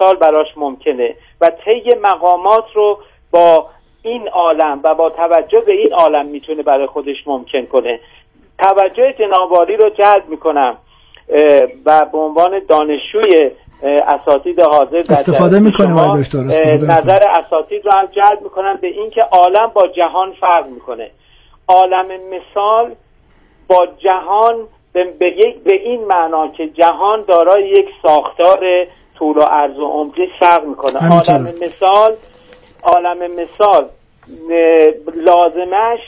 سال براش ممکنه و طی مقامات رو با این عالم و با توجه به این عالم میتونه برای خودش ممکن کنه. توجه جنابعالی رو جلب میکنم و به عنوان دانشجوی اساتید حاضر استفاده میکنیم آقای دکتر، نظر اساتید رو هم جلب میکنم به اینکه عالم با جهان فرق میکنه. عالم مثال با جهان به این معنا که جهان دارای یک ساختار طول و عرض و عمقی فرق میکنه. عالم مثال لازمش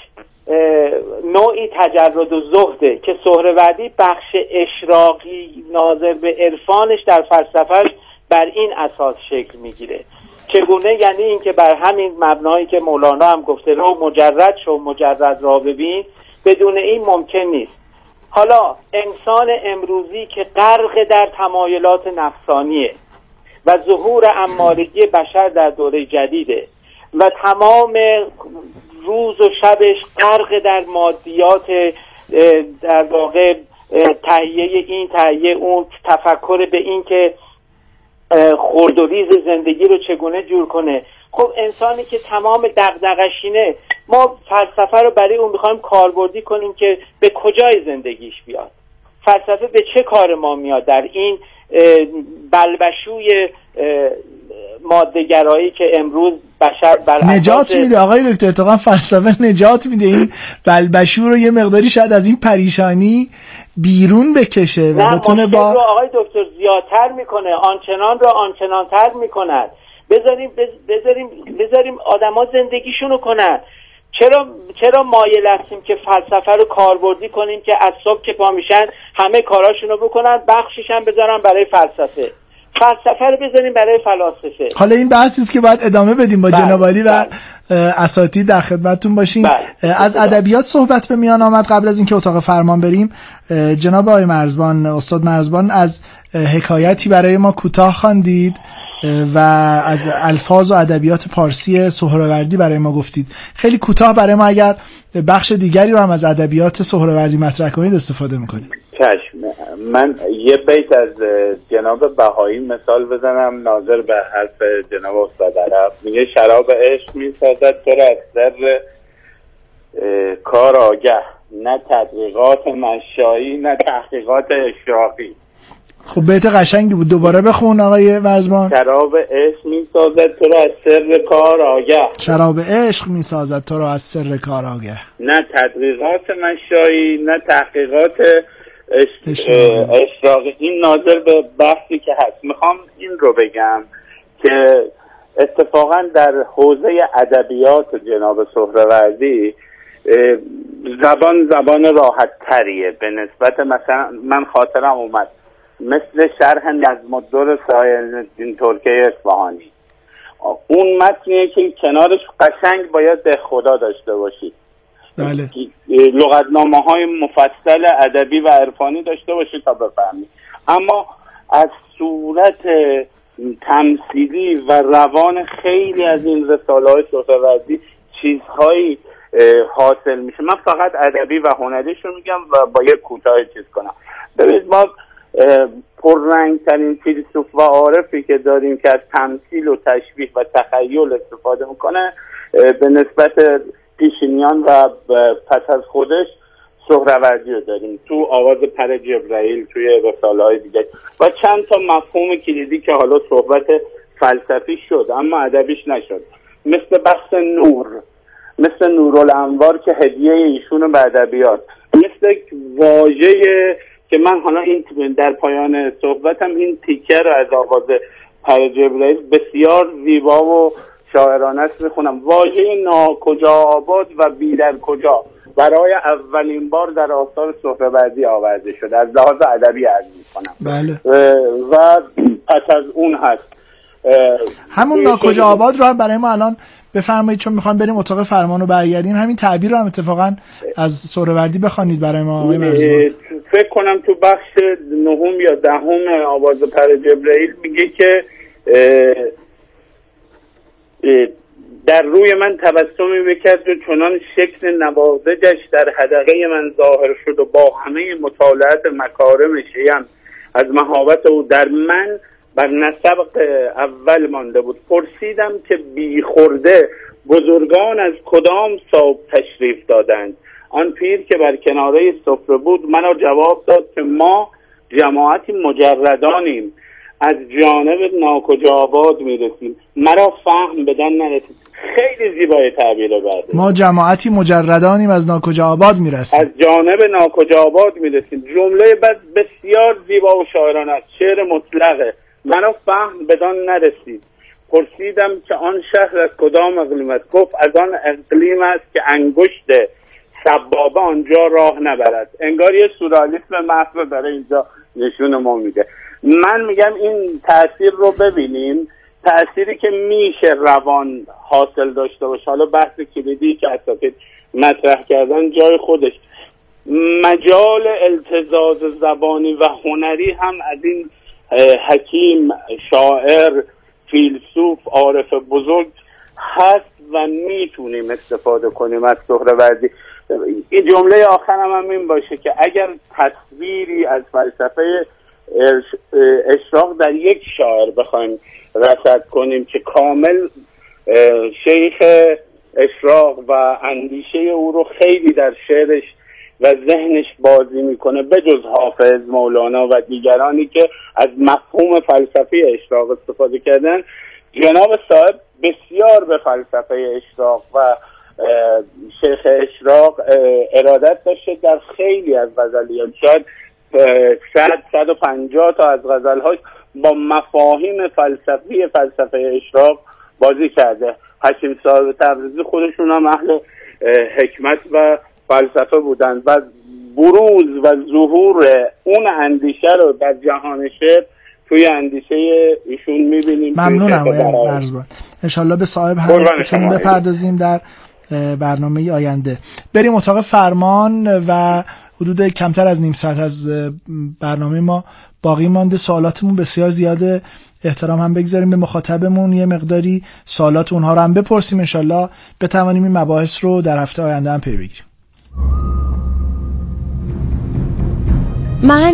نوعی تجرد و زهده که سهروردی بخش اشراقی ناظر به عرفانش در فلسفهش بر این اساس شکل میگیره. چگونه؟ یعنی اینکه بر همین مبنایی که مولانا هم گفته رو مجرد شو، مجرد را ببین، بدون این ممکن نیست. حالا انسان امروزی که غرق در تمایلات نفسانیه و ظهور امارگی بشر در دوره جدیده و تمام روز و شبش غرق در مادیات، در واقع تهیه این تهیه اون، تفکر به این که خورد و ریز زندگی رو چگونه جور کنه، خب انسانی که تمام دغدغه‌شینه، ما فلسفه رو برای اون میخوایم کاربردی کنیم که به کجای زندگیش بیاد، فلسفه به چه کار ما میاد در این بلبشوی ماده‌گرایی که امروز بشر نجات میده. آقای دکتر اتفاقا فلسفه نجات میده، این بلبشو رو یه مقداری شاید از این پریشانی بیرون بکشه و بتونه با رو آقای دکتر زیادتر میکنه، آنچنان رو آنچنانتر میکنه. بذاریم آدما زندگیشونو کنن. چرا مایل هستیم که فلسفه رو کاربردی کنیم که از صبح که پا میشن همه کاراشونو بکنن، بخشش هم بذارن برای فلسفه، فلسفه رو بذاریم برای فلاسفه. حالا این بحثی است که باید ادامه بدیم با جناب عالی و اساتید در خدمتتون باشیم. از ادبیات صحبت به میان آمد. قبل از اینکه اتاق فرمان بریم، جناب آقای مرزبان، استاد مرزبان از حکایتی برای ما کوتاه خواندید و از الفاظ و ادبیات پارسی سهروردی برای ما گفتید. خیلی کوتاه برای ما اگر بخش دیگری رو هم از ادبیات سهروردی مطرح کنید استفاده می‌کنیم. من یه بیت از جناب بهایی مثال بزنم، ناظر به حرف جناب استاد عرب. میگه شراب عشق میسازد تو را از در کار آگه، نه تحقیقات منشایی نه تحقیقات اشراقی. خب بیت قشنگی بود، دوباره بخون آقای مرزبان. شراب عشق میسازد تو را از سر کار آگه، نه تحقیقات منشایی نه تحقیقات اشراقی. این ناظر به بحثی که هست. میخوام این رو بگم که اتفاقا در حوزه ادبیات جناب سهروردی زبان راحت تریه به نسبت، مثلا من خاطرم اومد مثل شرح نظم الدوله سایدالدین ترکیه اصفهانی، اون متنیه که کنارش قشنگ باید به خدا داشته باشید، بله، لغتنامه‌های مفصل ادبی و عرفانی داشته باشید تا بفهمید، اما از صورت تمثیلی و روان خیلی از این رساله‌های سهروردی چیزهایی حاصل میشه. من فقط ادبی و هنریش رو میگم و با یک کوتاه چیز کنم. ببینید ما پررنگ‌ترین فیلسوف و عارفی که داریم که از تمثیل و تشبیه و تخیل استفاده میکنه به نسبت پیشینیان و پس از خودش سهروردی رو داریم، تو آواز پر جبرائیل، توی رساله‌های دیگه و چند تا مفهوم کلیدی که حالا صحبت فلسفی شد اما ادبیش نشد، مثل بحث نور، مثل نورالانوار که هدیه ایشون به ادبیات، مثل واژه که من حالا این در پایان صحبتم این تیکه رو از آواز پر جبرائیل بسیار زیبا و شاعرانه میخونم، واژه ناکجا آباد و بی در کجا برای اولین بار در آثار سهروردی آورده شده، از لحاظ ادبی عرض میکنم، بله، و پس از اون هست همون ناکجا آباد رو هم برای ما الان بفرمایید، چون میخوام بریم اتاق فرمان رو برگردیم. همین تعبیر رو هم اتفاقا از سهروردی بخوانید برای ما آقای مرزبان. فکر کنم تو بخش 9 یا 10 آواز پر جبرائیل میگه که در روی من تبسمی بکرد و چنان شکل نوازجش در حدقه من ظاهر شد و با همه مطالعت مکارم شیان از مهابت او در من بر نسبق اول مانده بود. پرسیدم که بیخورده بزرگان از کدام صوب تشریف دادند. آن پیر که بر کناره سفره بود مرا جواب داد که ما جماعتی مجردانیم، از جانب ناکجا آباد میرسیم. مرا فهم بدن نرسید. خیلی زیبای تعبیر برده. ما جماعتی مجردانیم از ناکجا آباد میرسیم، از جانب ناکجا آباد میرسیم. جمله بعد بسیار زیبا و شاعرانه است، شعر مطلقه. مرا فهم بدن نرسید. پرسیدم که آن شهر از کدام اقلیم است؟ گفت از آن اقلیم است که انگشت سبابه آنجا راه نبرد. انگار یه سورالیسم محض داره اینجا نشون ما میده. من میگم این تأثیر رو ببینیم، تأثیری که میشه روان حاصل داشته باشه. حالا بحث کلیدی که اساتید مطرح کردن جای خودش، مجال التزاز زبانی و هنری هم از این حکیم، شاعر، فیلسوف، عارف بزرگ هست و میتونیم استفاده کنیم از سهروردی. این جمله آخرم هم این باشه که اگر تصویری از فلسفه اشراق در یک شاعر بخوایم رصد کنیم که کامل شیخ اشراق و اندیشه او رو خیلی در شعرش و ذهنش بازی میکنه، بجز حافظ، مولانا و دیگرانی که از مفهوم فلسفی اشراق استفاده کردن، جناب صاحب بسیار به فلسفه اشراق و شیخ اشراق ارادت داشته در خیلی از غزلیات. شاید 150 تا از غزل‌هاش با مفاهیم فلسفی فلسفه اشراق بازی کرده. حکیم صاحب تبریزی خودشون هم اهل حکمت و فلسفه بودند و بروز و ظهور اون اندیشه رو در جهان شعر توی اندیشه ایشون می‌بینیم. ممنونم آقای مرزبان، انشالله به صاحب همتون بپردازیم در برنامه آینده. بریم اتاق فرمان و حدود کمتر از نیم ساعت از برنامه ما باقی مانده. سوالاتمون بسیار زیاده، احترام هم بگذاریم به مخاطبمون، یه مقداری سوالات اونها رو هم بپرسیم، انشالله بتوانیم این مباحث رو در هفته آینده هم پی بگیریم. من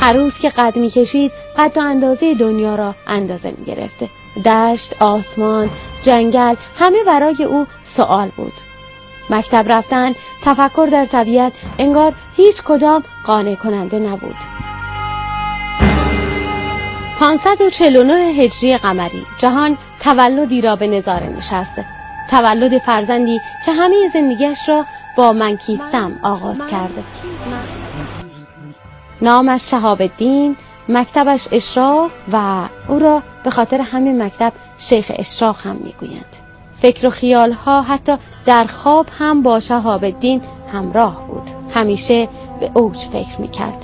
هر روز که قد می کشید قد و اندازه دنیا را اندازه می گرفته. دشت، آسمان، جنگل، همه برای او سوال بود. مکتب رفتن، تفکر در طبیعت، انگار هیچ کدام قانع کننده نبود. 549 هجری قمری جهان تولدی را به نظاره نشسته، تولد فرزندی که همه زندگیش را با من کیستم آغاز کرده. نامش شهاب الدین، مکتبش اشراق و او را به خاطر همین مکتب شیخ اشراق هم میگویند. فکر و خیال ها حتی در خواب هم با شهاب الدین همراه بود، همیشه به اوج فکر میکرد.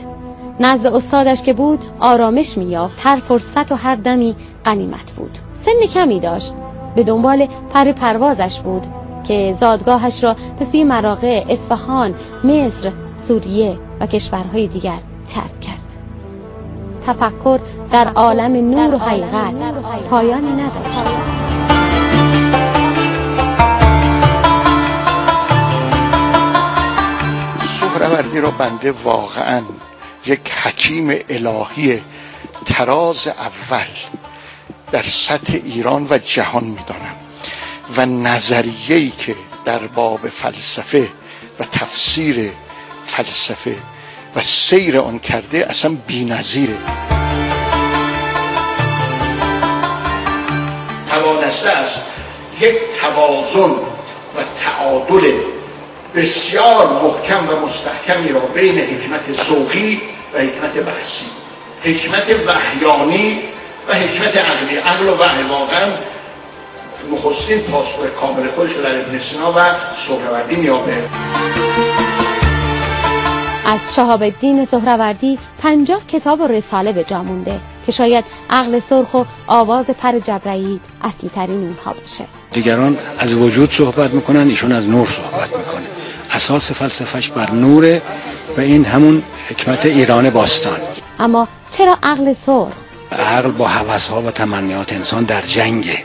نزد استادش که بود آرامش میافت، هر فرصت و هر دمی غنیمت بود. سن کمی داشت، به دنبال پر پروازش بود که زادگاهش را به سوی مراغه، اصفهان، مصر، سوریه و کشورهای دیگر ترک کرد. تفکر در عالم نور و حقیقت پایانی نداشت. سهروردی را بنده واقعا یک حکیم الهی تراز اول در سطح ایران و جهان میدانم و نظریه‌ای که در باب فلسفه و تفسیر فلسفه و سیر آن کرده اصلا بی‌نظیره. توانسته است یک توازن و تعادل بسیار محکم و مستحکمی را بین حکمت ذوقی و حکمت بحثی، حکمت وحیانی و حکمت عقلی. عقل و وحی واقعا نخستین پاسخ کامل خودش در ابن سینا و سهروردی می‌یابد. از شهاب الدین سهروردی 50 کتاب و رساله به جا مونده که شاید عقل سرخ و آواز پر جبرئیل اصلی ترین اونها باشه. دیگران از وجود صحبت میکنن، ایشون از نور صحبت میکنه. اساس فلسفهش بر نوره و این همون حکمت ایران باستان. اما چرا عقل سرخ؟ عقل با هوس‌ها و تمنیات انسان در جنگه.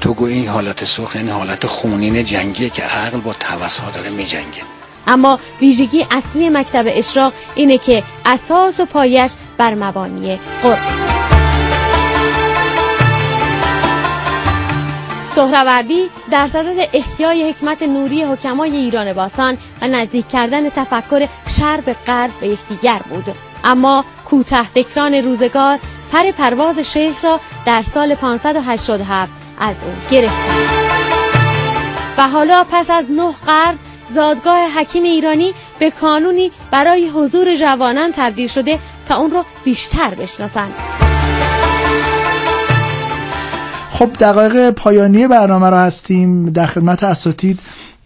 تو گویی این حالت سرخ، این حالت خونین جنگیه که عقل با هوس‌ها داره میجنگه. اما ویژگی اصلی مکتب اشراق اینه که اساس و پایش بر مبانی قرآن. سهروردی در صدد احیای حکمت نوری حکمای ایران باستان و نزدیک کردن تفکر شرق غرب به یکدیگر بود، اما کوتاه‌فکران روزگار پر پرواز شیخ را در سال 587 از او گرفتند و حالا پس از 9 قرن زادگاه حکیم ایرانی به کانونی برای حضور جوانان تبدیل شده تا اون را بیشتر بشناسند. خب دقایق پایانی برنامه را هستیم، در خدمت اساتید.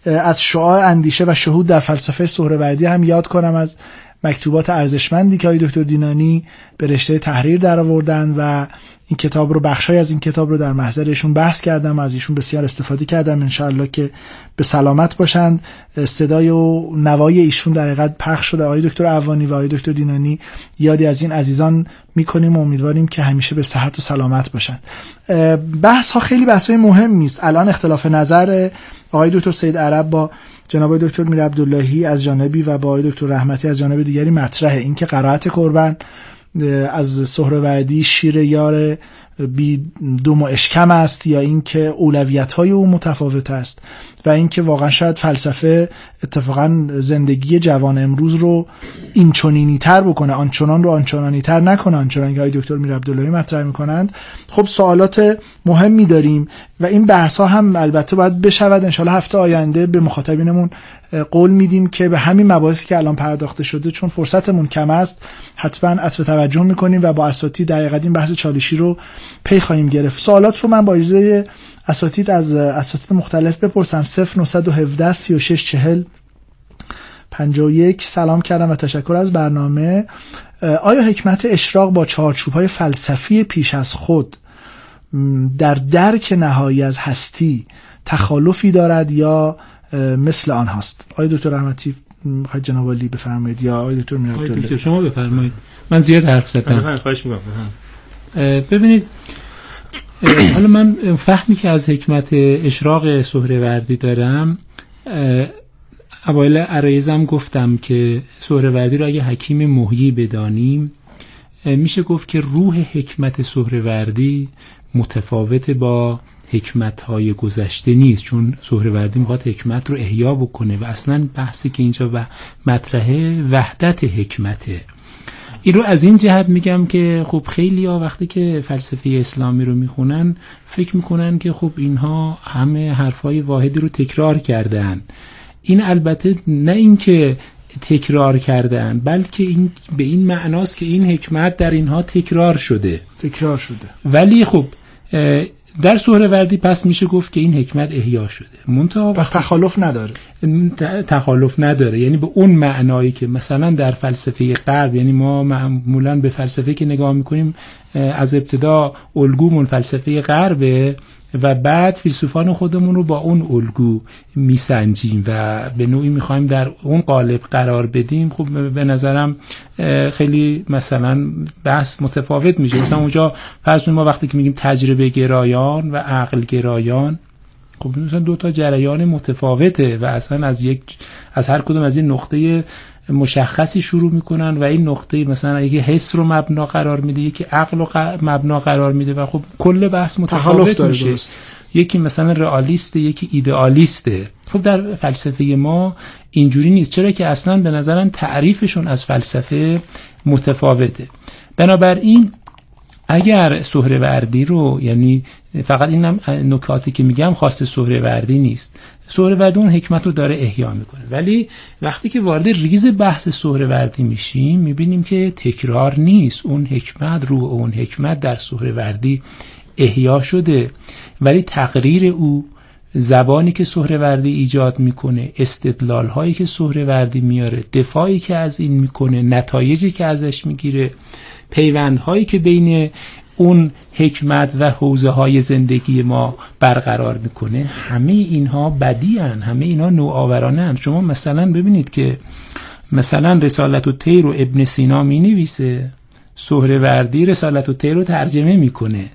از شعاع اندیشه و شهود در فلسفه سهروردی هم یاد کنم، از مکتوبات ارزشمندی که آقای دکتر دینانی به رشته تحریر درآوردن و این کتاب رو، بخشای از این کتاب رو در محضرشون بحث کردم، از ایشون بسیار استفاده کردم. انشاءالله که به سلامت باشند. صدای و نوای ایشون در حقیقت پخش شده. آقای دکتر عوانی و آقای دکتر دینانی یادی از این عزیزان میکنیم و امیدواریم که همیشه به صحت و سلامت باشند. بحث ها خیلی بحثای مهمی است. الان اختلاف نظر آقای دکتر سید عرب با جناب دکتر میرعبداللهی از جانبی و با آقای دکتر رحمتی از جانب دیگری مطرحه، اینکه قرائت کربن از سهروردی شیر یار بی دوم و اشکم است یا اینکه اولویت‌های او متفاوت است و اینکه واقعا شاید فلسفه اتفاقا زندگی جوان امروز رو این چنینی‌تر بکنه، آنچنان رو آنچنانی‌تر نکنه، آنچنان که دکتر میرعبداللهی مطرح می‌کنند. خب سوالات مهمی داریم و این بحث‌ها هم البته باید بشود. انشالله هفته آینده به مخاطبینمون قول میدیم که به همین مباحثی که الان پرداخته شده، چون فرصتمون کم است، حتما عطف توجه می‌کنیم و با اساتید در حقیقت این بحث چالشی رو پی خواهیم گرفت. سوالات رو من با اجازه اساتید از اساتید مختلف بپرسم. 0917 3640 51 سلام کردم و تشکر از برنامه. آیا حکمت اشراق با چارچوب‌های فلسفی پیش از خود در درک نهایی از هستی تخالفی دارد یا مثل آن هست؟ آقای دکتر رحمتی میخواید جناب علی بفرمایید یا آقای دکتر میرعبداللهی؟ آقای دکتر شما بفرمایید، من زیاد حرف زدم. خواهش می‌کنم. ببینید حالا من فهمی که از حکمت اشراق سهروردی دارم، اوایل عرایزم گفتم که سهروردی رو اگه حکیم محیی بدانیم میشه گفت که روح حکمت سهروردی متفاوت با حکمت‌های گذشته نیست، چون سهروردی میخواد حکمت رو احیا بکنه و اصلا بحثی که اینجا و مطرحه وحدت حکمته. این رو از این جهت میگم که خب خیلی ها وقتی که فلسفه اسلامی رو میخونن فکر میکنن که خب اینها همه حرفای واحدی رو تکرار کردن. این البته نه اینکه تکرار کردن، بلکه این به این معناست که این حکمت در اینها تکرار شده. ولی خب در سهروردی پس میشه گفت که این حکمت احیا شده، منتها پس تخالف نداره، یعنی به اون معنایی که مثلا در فلسفه غرب، یعنی ما معمولا به فلسفه که نگاه میکنیم از ابتدا الگومون فلسفه غربه و بعد فیلسوفان خودمون رو با اون الگو میسنجیم و به نوعی میخوایم در اون قالب قرار بدیم. خب به نظرم خیلی مثلا بحث متفاوت میشه. مثلا اونجا فرض کنیم ما وقتی که میگیم تجربه گرایان و عقل گرایان، خب مثلا دو تا جریان متفاوته و اصلا از هر کدوم از این نقطه مشخصی شروع میکنن و این نقطه مثلا یکی حس رو مبنا قرار میده، یکی عقل رو مبنا قرار میده و خب کل بحث متفاوت میشه. یکی مثلا رئالیسته، یکی ایدئالیسته. خب در فلسفه ما اینجوری نیست، چرا که اصلا به نظرم تعریفشون از فلسفه متفاوته. بنابراین اگر سهروردی رو، یعنی فقط اینم نکاتی که میگم خاص سهروردی نیست، سهروردی اون حکمت رو داره احیا میکنه، ولی وقتی که وارد ریز بحث سهروردی میشیم میبینیم که تکرار نیست. اون حکمت، رو اون حکمت در سهروردی احیا شده، ولی تقریر او، زبانی که سهروردی ایجاد میکنه، استدلال هایی که سهروردی میاره، دفاعی که از این میکنه، نتایجی که ازش میگیره، پیوندهایی که بین اون حکمت و حوزه های زندگی ما برقرار میکنه، همه اینها بدی هن، همه اینها نوآورانه هن. شما مثلا ببینید که مثلا رسالت الطیر رو ابن سینا مینویسه، سهروردی رسالت الطیر رو ترجمه میکنه.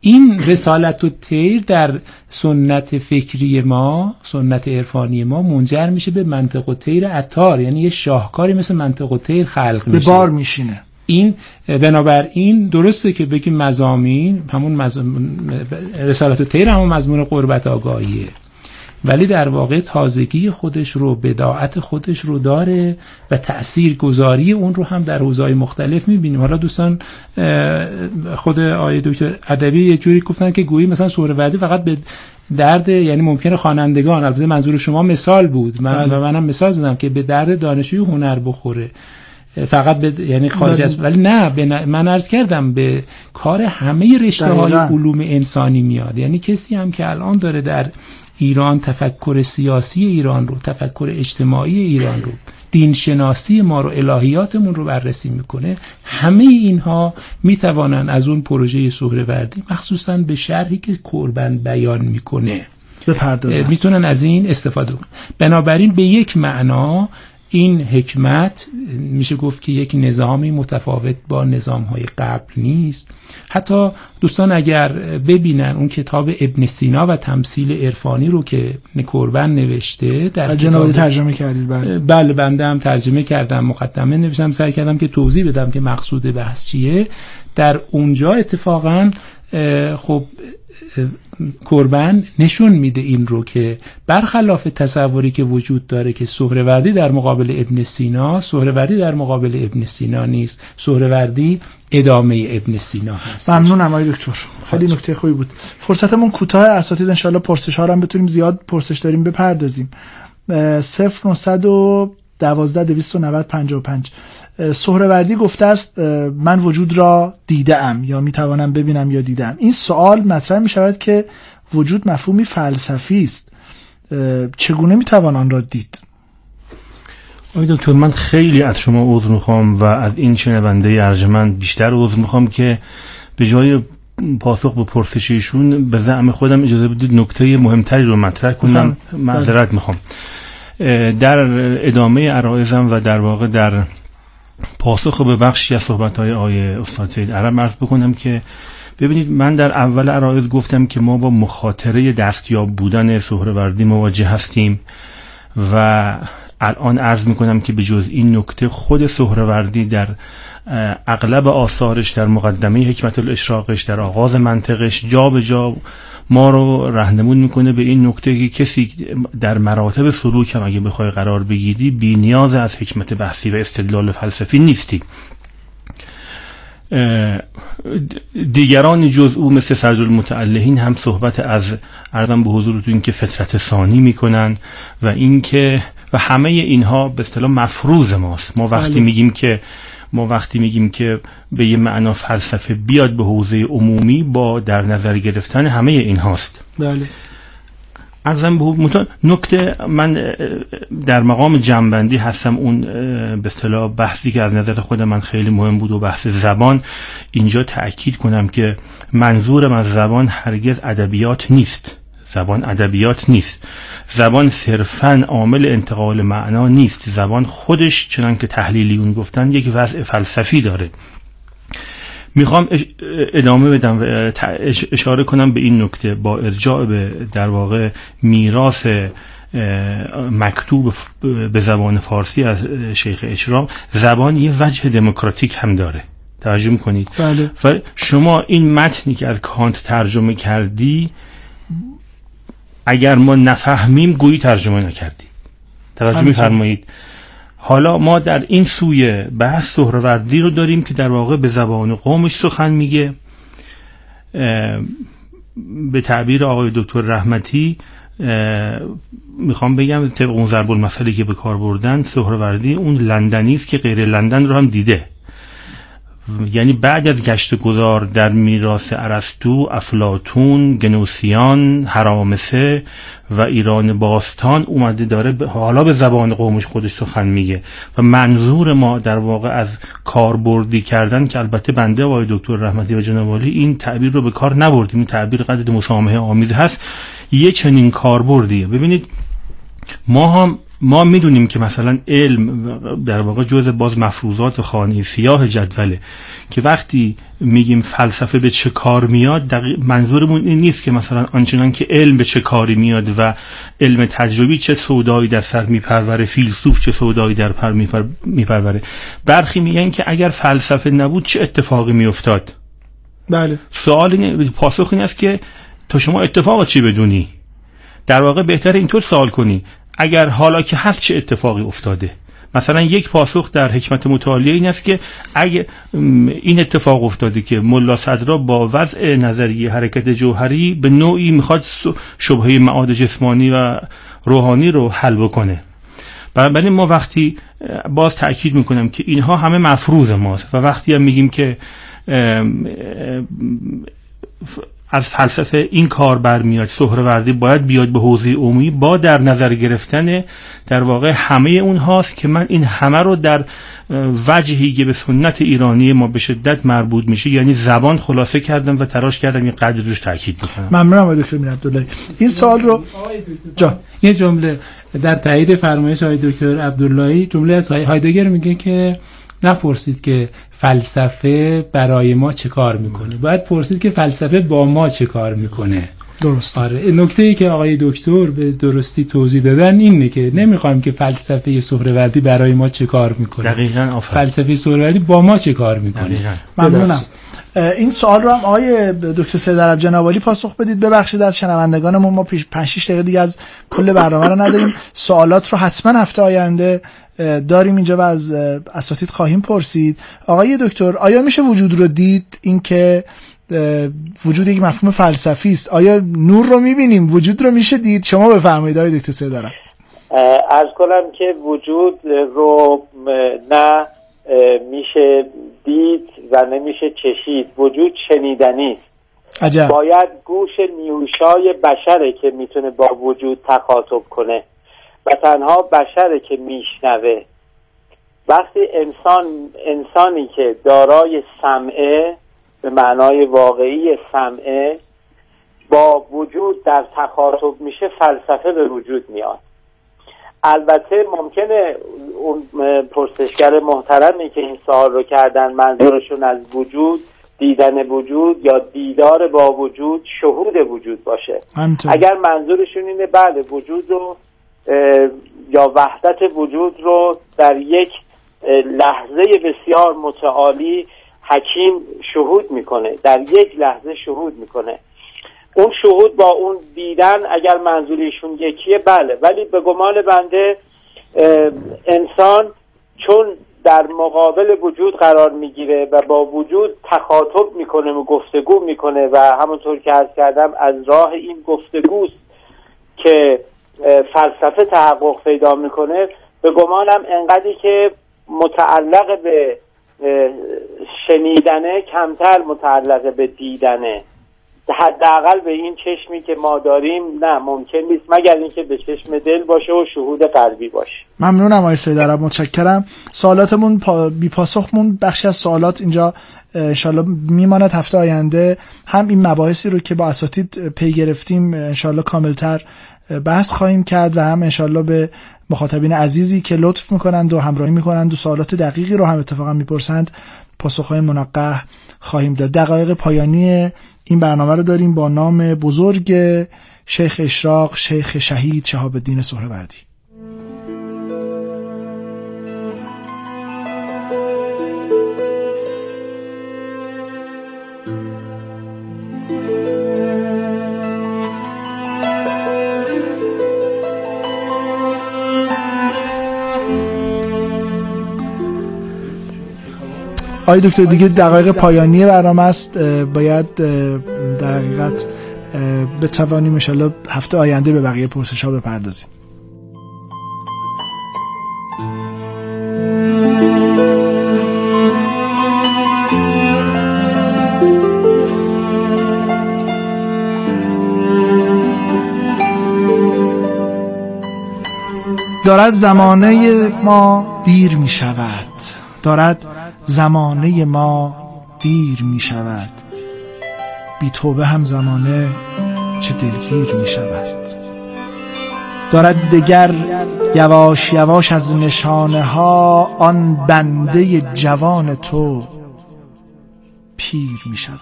این رسالت و تیر در سنت فکری ما، سنت عرفانی ما منجر میشه به منطق و تیر عطار، یعنی یه شاهکاری مثل منطق و تیر خلق میشه، به بار میشینه. این بنابراین درسته که بگیم مضامین همون رسالت و تیر همون مضمون قربت آگاهیه، ولی در واقع تازگی خودش رو، بداعت خودش رو داره و تأثیر گذاری اون رو هم در حوزه‌های مختلف میبینیم. حالا دوستان خود آقای دکتر ادبی یه جوری گفتن که گویی مثلا سهروردی فقط به درد، یعنی ممکنه خوانندگان، البته منظور شما مثال بود، منم مثال زدم که به درد دانشجوی هنر بخوره فقط به، یعنی خارج از، ولی نه، من عرض کردم به کار همه رشته‌های علوم انسانی میاد. یعنی کسی هم که الان داره در ایران تفکر سیاسی ایران رو، تفکر اجتماعی ایران رو، دینشناسی ما رو، الهیاتمون رو بررسی میکنه، همه اینها میتوانن از اون پروژه سهروردی مخصوصاً به شرحی که کربن بیان میکنه بپردازن، میتونن از این استفاده کنن. بنابراین به یک معنا این حکمت میشه گفت که یک نظامی متفاوت با نظام‌های قبل نیست. حتی دوستان اگر ببینن اون کتاب ابن سینا و تمثیل عرفانی رو که کربن نوشته، در جناب ترجمه کردید؟ بله بنده هم ترجمه کردم، مقدمه نوشتم، سعی کردم که توضیح بدم که مقصود بحث چیه. در اونجا اتفاقاً خب کربن نشون میده این رو که برخلاف تصوری که وجود داره که سهروردی در مقابل ابن سینا، سهروردی در مقابل ابن سینا نیست، سهروردی ادامه ابن سینا هست. ممنونم آقای دکتر، خیلی نکته خوبی بود. فرصتمون کوتاه، اساتید ان شاء الله پرسش ها رو هم بتونیم، زیاد پرسش داریم بپردازیم. 0912 290 55. سهروردی گفته است من وجود را دیدم یا میتوانم ببینم یا دیدم. این سوال مطرح میشود که وجود مفهومی فلسفی است، چگونه میتوان آن را دید؟ آقای دکتر من خیلی از شما عذر میخوام و از این شنونده ارجمند بیشتر عذر میخوام که به جای پاسخ به پرسش ایشون به زعم خودم اجازه بدید نکته مهمتری رو مطرح کنم. معذرت میخوام. در ادامه عرایزم و در واقع در پاسخ به بخشی از صحبت‌های آیه استاد سید عرب عرض بکنم که ببینید من در اول عرایز گفتم که ما با مخاطره دستیاب بودن سهروردی مواجه هستیم و الان عرض میکنم که به جز این نکته خود سهروردی در اغلب آثارش، در مقدمه حکمت الاشراقش، در آغاز منطقش جا به جا ما رو راهنمون میکنه به این نکته که کسی در مراتب سلوک هم اگه بخوای قرار بگیری بی نیاز از حکمت بحثی و استدلال فلسفی نیستی. دیگران جز او مثل صدر المتألهین هم صحبت از عرضم به حضورتون که فطرت ثانی میکنن و این که و همه اینها به اصطلاح مفروض ماست. ما وقتی میگیم که به یه معنا فلسفه بیاد به حوزه عمومی با در نظر گرفتن همه اینهاست. بله. عرضم به نکته من در مقام جنبندی هستم، اون به اصطلاح بحثی که از نظر خود من خیلی مهم بود و بحث زبان، اینجا تأکید کنم که منظورم از زبان هرگز ادبیات نیست. زبان ادبیات نیست، زبان صرفاً عامل انتقال معنا نیست، زبان خودش چنان که تحلیلیون گفتن یک وضع فلسفی داره. میخوام ادامه بدم و اشاره کنم به این نکته با ارجاع به در واقع میراث مکتوب به زبان فارسی از شیخ اشراق. زبان یه وجه دموکراتیک هم داره، ترجمه کنید. بله. و شما این متنی که از کانت ترجمه کردی اگر ما نفهمیم گویی ترجمه نکردی. توجه می‌فرمایید؟ حالا ما در این سوی بحث سهروردی رو داریم که در واقع به زبان قومش سخن میگه، به تعبیر آقای دکتر رحمتی میخوام بگم طبق اون ضرب المثلی که به کار بردن، سهروردی اون لندنی است که غیر لندن رو هم دیده. یعنی بعد از گشت گذار در میراث ارسطو، افلاطون، گنوسیان، هرامسه و ایران باستان اومده داره حالا به زبان قومش خودش سخن میگه و منظور ما در واقع از کاربردی کردن که البته بنده و آقای دکتر رحمتی و جناب عالی این تعبیر رو به کار نبردیم، این تعبیر قدر مسامحه آمیز هست، یه چنین کاربردیه. ببینید ما هم ما میدونیم که مثلا علم در واقع جزء باز مفروضات خانه سیاه جدوله که وقتی میگیم فلسفه به چه کار میاد، منظورمون این نیست که مثلا آنچنان که علم به چه کاری میاد و علم تجربی چه سودایی در سر میپروره، فیلسوف چه سودایی در پر میپروره. برخی میگن که اگر فلسفه نبود چه اتفاقی میافتاد. بله، سوال پاسخ این است که تو شما اتفاق چی بدونی؟ در واقع بهتر اینطور سوال کنی اگر حالا که هست چه اتفاقی افتاده. مثلا یک پاسخ در حکمت متعالیه این است که اگه این اتفاق افتاده که ملا صدرا با وضع نظریه حرکت جوهری به نوعی میخواد شبهه معاد جسمانی و روحانی رو حل بکنه، بنابراین ما وقتی باز تأکید میکنم که اینها همه مفروض ماست و وقتی هم میگیم که از فلسفه این کار برمیاد، سهروردی باید بیاد به حوزه عمومی با در نظر گرفتن در واقع همه اونهاست که من این همه رو در وجهی که به سنت ایرانی ما به شدت مربوط میشه، یعنی زبان، خلاصه کردم و تراش کردم، یه قدر روش تاکید میکنم. ممنونم دکتر میرعبداللهی. این سوال رو یه جمله در تایید فرمایش آقای دکتر عبداللهی، جمله از هایدگر میگه که نپرسید که فلسفه برای ما چه کار میکنه، باید پرسید که فلسفه با ما چه کار میکنه. درست. آره، نکته‌ای که آقای دکتر به درستی توضیح دادن اینه که نمیخوایم که فلسفه سهروردی برای ما چه کار میکنه. دقیقاً. آفرین. فلسفه سهروردی با ما چه کار میکنه. دقیقاً. ممنونم. این سوال رو هم آقای دکتر سید عرب جنابعالی پاسخ بدید. ببخشید از شنوندگانمون ما 5-6 دقیقه دیگه از کل برنامه رو نداریم. سوالات رو حتما هفته آینده داریم اینجا و از اساتید خواهیم پرسید. آقای دکتر، آیا میشه وجود رو دید؟ اینکه وجود یک مفهوم فلسفی است، آیا نور رو میبینیم؟ وجود رو میشه دید؟ شما بفرمایید آقای دکتر سید عرب. عرض کنم که وجود رو نه میشه دید و نمیشه چشید، وجود شنیدنی است. باید گوش نیوشای بشره که میتونه با وجود تخاطب کنه و تنها بشره که میشنوه. وقتی انسانی که دارای سمعه به معنای واقعی سمعه با وجود در تخاطب میشه، فلسفه به وجود میاد. البته ممکنه اون پرسشگر محترمی که این سوال رو کردن منظورشون از وجود، دیدن وجود یا دیدار با وجود، شهود وجود باشه. اگر منظورشون اینه، بله، وجود رو یا وحدت وجود رو در یک لحظه بسیار متعالی حکیم شهود میکنه، در یک لحظه شهود میکنه. اون شهود با اون دیدن اگر منظوریشون یکیه، بله. ولی به گمان بنده انسان چون در مقابل وجود قرار میگیره و با وجود تخاطب میکنه و گفتگو میکنه و همونطور که عرض کردم از راه این گفتگوست که فلسفه تحقق پیدا میکنه، به گمانم انقدری که متعلق به شنیدنه کمتر متعلق به دیدنه. حداقل به این چشمی که ما داریم نه، ممکن نیست، مگر اینکه به چشم دل باشه و شهود قلبی باشه. ممنونم آقای سید عرب، متشکرم. سوالاتمون بی پاسخمون، بخشی از سوالات اینجا ان شاءالله میماند. هفته آینده هم این مباحثی رو که با اساتید پی گرفتیم ان شاءالله کاملتر بحث خواهیم کرد و هم ان شاءالله به مخاطبین عزیزی که لطف میکنند و همراهی میکنند و سوالات دقیقی رو هم اتفاقا میپرسند پاسخهای منقح خواهیم داد. دقایق پایانی این برنامه رو داریم با نام بزرگ شیخ اشراق، شیخ شهید شهاب الدین سهروردی. آقای دکتر دیگه دقایق پایانی برنامه است، باید در حقیقت بتوانیم ان شاءالله هفته آینده به بقیه پرسش‌ها بپردازیم. دارد زمانه ما دیر می شود، دارد زمانه ما دیر می شود، بی توبه هم زمانه چه دلگیر می شود. دارد دگر یواش یواش از نشانه ها آن بنده جوان تو پیر می شود.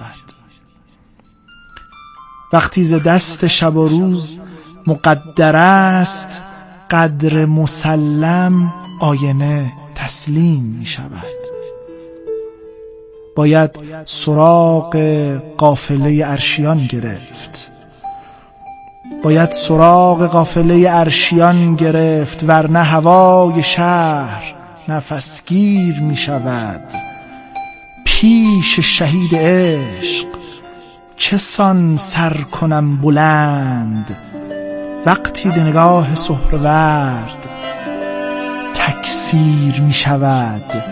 وقتی ز دست شب و روز مقدر است قدر مسلم آینه تسلیم می شود. باید سراغ قافله عرشیان گرفت، ورنه هوای شهر نفسگیر می شود. پیش شهید عشق چسان سر کنم بلند، وقتی به نگاه سهرورد تکثیر می شود.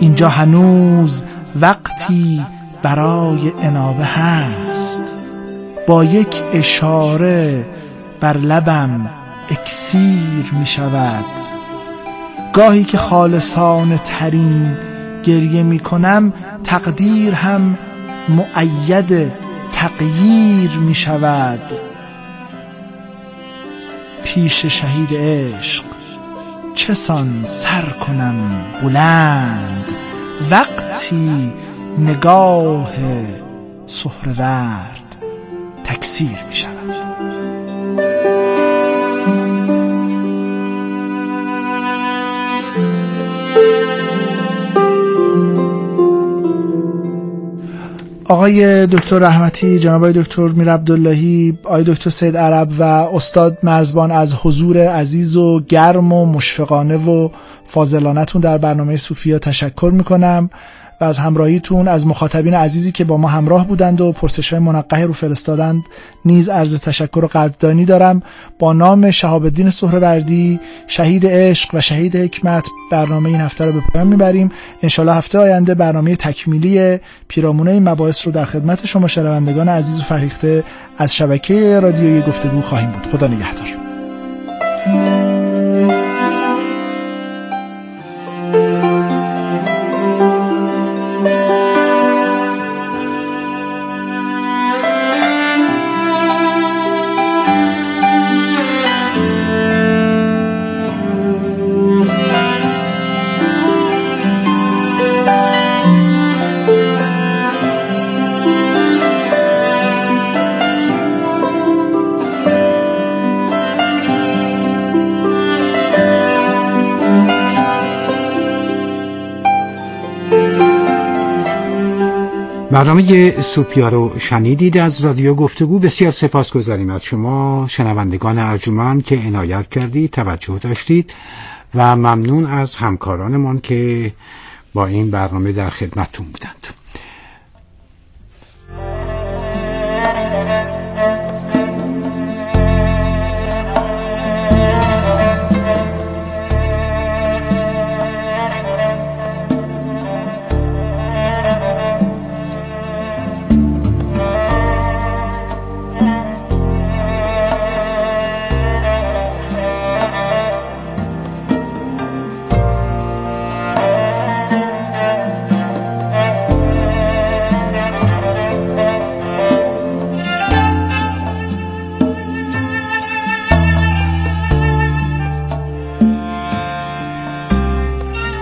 اینجا هنوز وقتی برای انابه هست، با یک اشاره بر لبم اکسیر می شود. گاهی که خالصانه ترین گریه می کنم، تقدیر هم مؤید تغییر می شود. پیش شهید عشق چسان سر کنم بلند، وقتی نگاه سهرورد تکثیر می شود. آقای دکتر رحمتی، جناب دکتر میرعبداللهی، آقای دکتر سید عرب و استاد مرزبان از حضور عزیز و گرم و مشفقانه و فاضلانتون در برنامه صوفیا تشکر میکنم و از همراهیتون، از مخاطبین عزیزی که با ما همراه بودند و پرسش‌های منقحه رو فرستادند نیز عرض تشکر و قدردانی دارم. با نام شهاب الدین سهروردی، شهید عشق و شهید حکمت، برنامه این هفته رو به پایان میبریم. انشالله هفته آینده برنامه تکمیلی پیرامونه این مباحث رو در خدمت شما شنوندگان عزیز و فرهیخته از شبکه رادیوی گفتگو خواهیم بود. خدا نگهدار. برنامه سوپیا رو شنیدید از رادیو گفتگو. بسیار سپاسگزاریم از شما شنوندگان ارجمند که عنایت کردید، توجه داشتید و ممنون از همکارانمان که با این برنامه در خدمتتون بودند.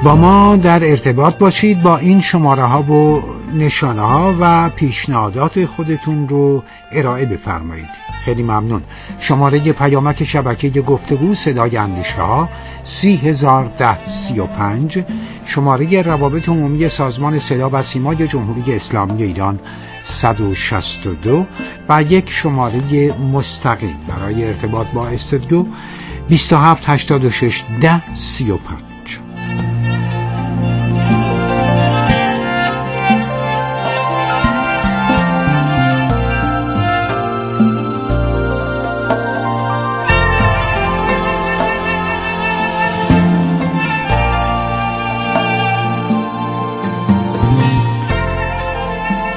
با ما در ارتباط باشید، با این شماره ها و نشانه ها و پیشنهادات خودتون رو ارائه بفرمایید. خیلی ممنون. شماره پیامک شبکه گفتگو صدای اندیشه ها 3001035، شماره روابط عمومی سازمان صدا و سیمای جمهوری اسلامی ایران 162 و یک شماره مستقیم برای ارتباط با استودیو 27861035.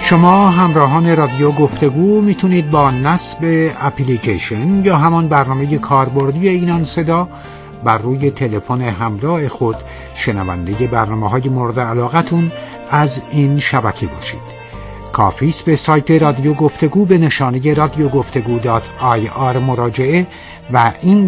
شما همراهان رادیو گفتگو میتونید با نصب اپلیکیشن یا همان برنامه کاربردی اینان صدا بر روی تلفن همراه خود شنونده برنامه‌های مورد علاقتون از این شبکه باشید. کافی است به سایت رادیو گفتگو به نشانه رادیوگفتگو.ir مراجعه و این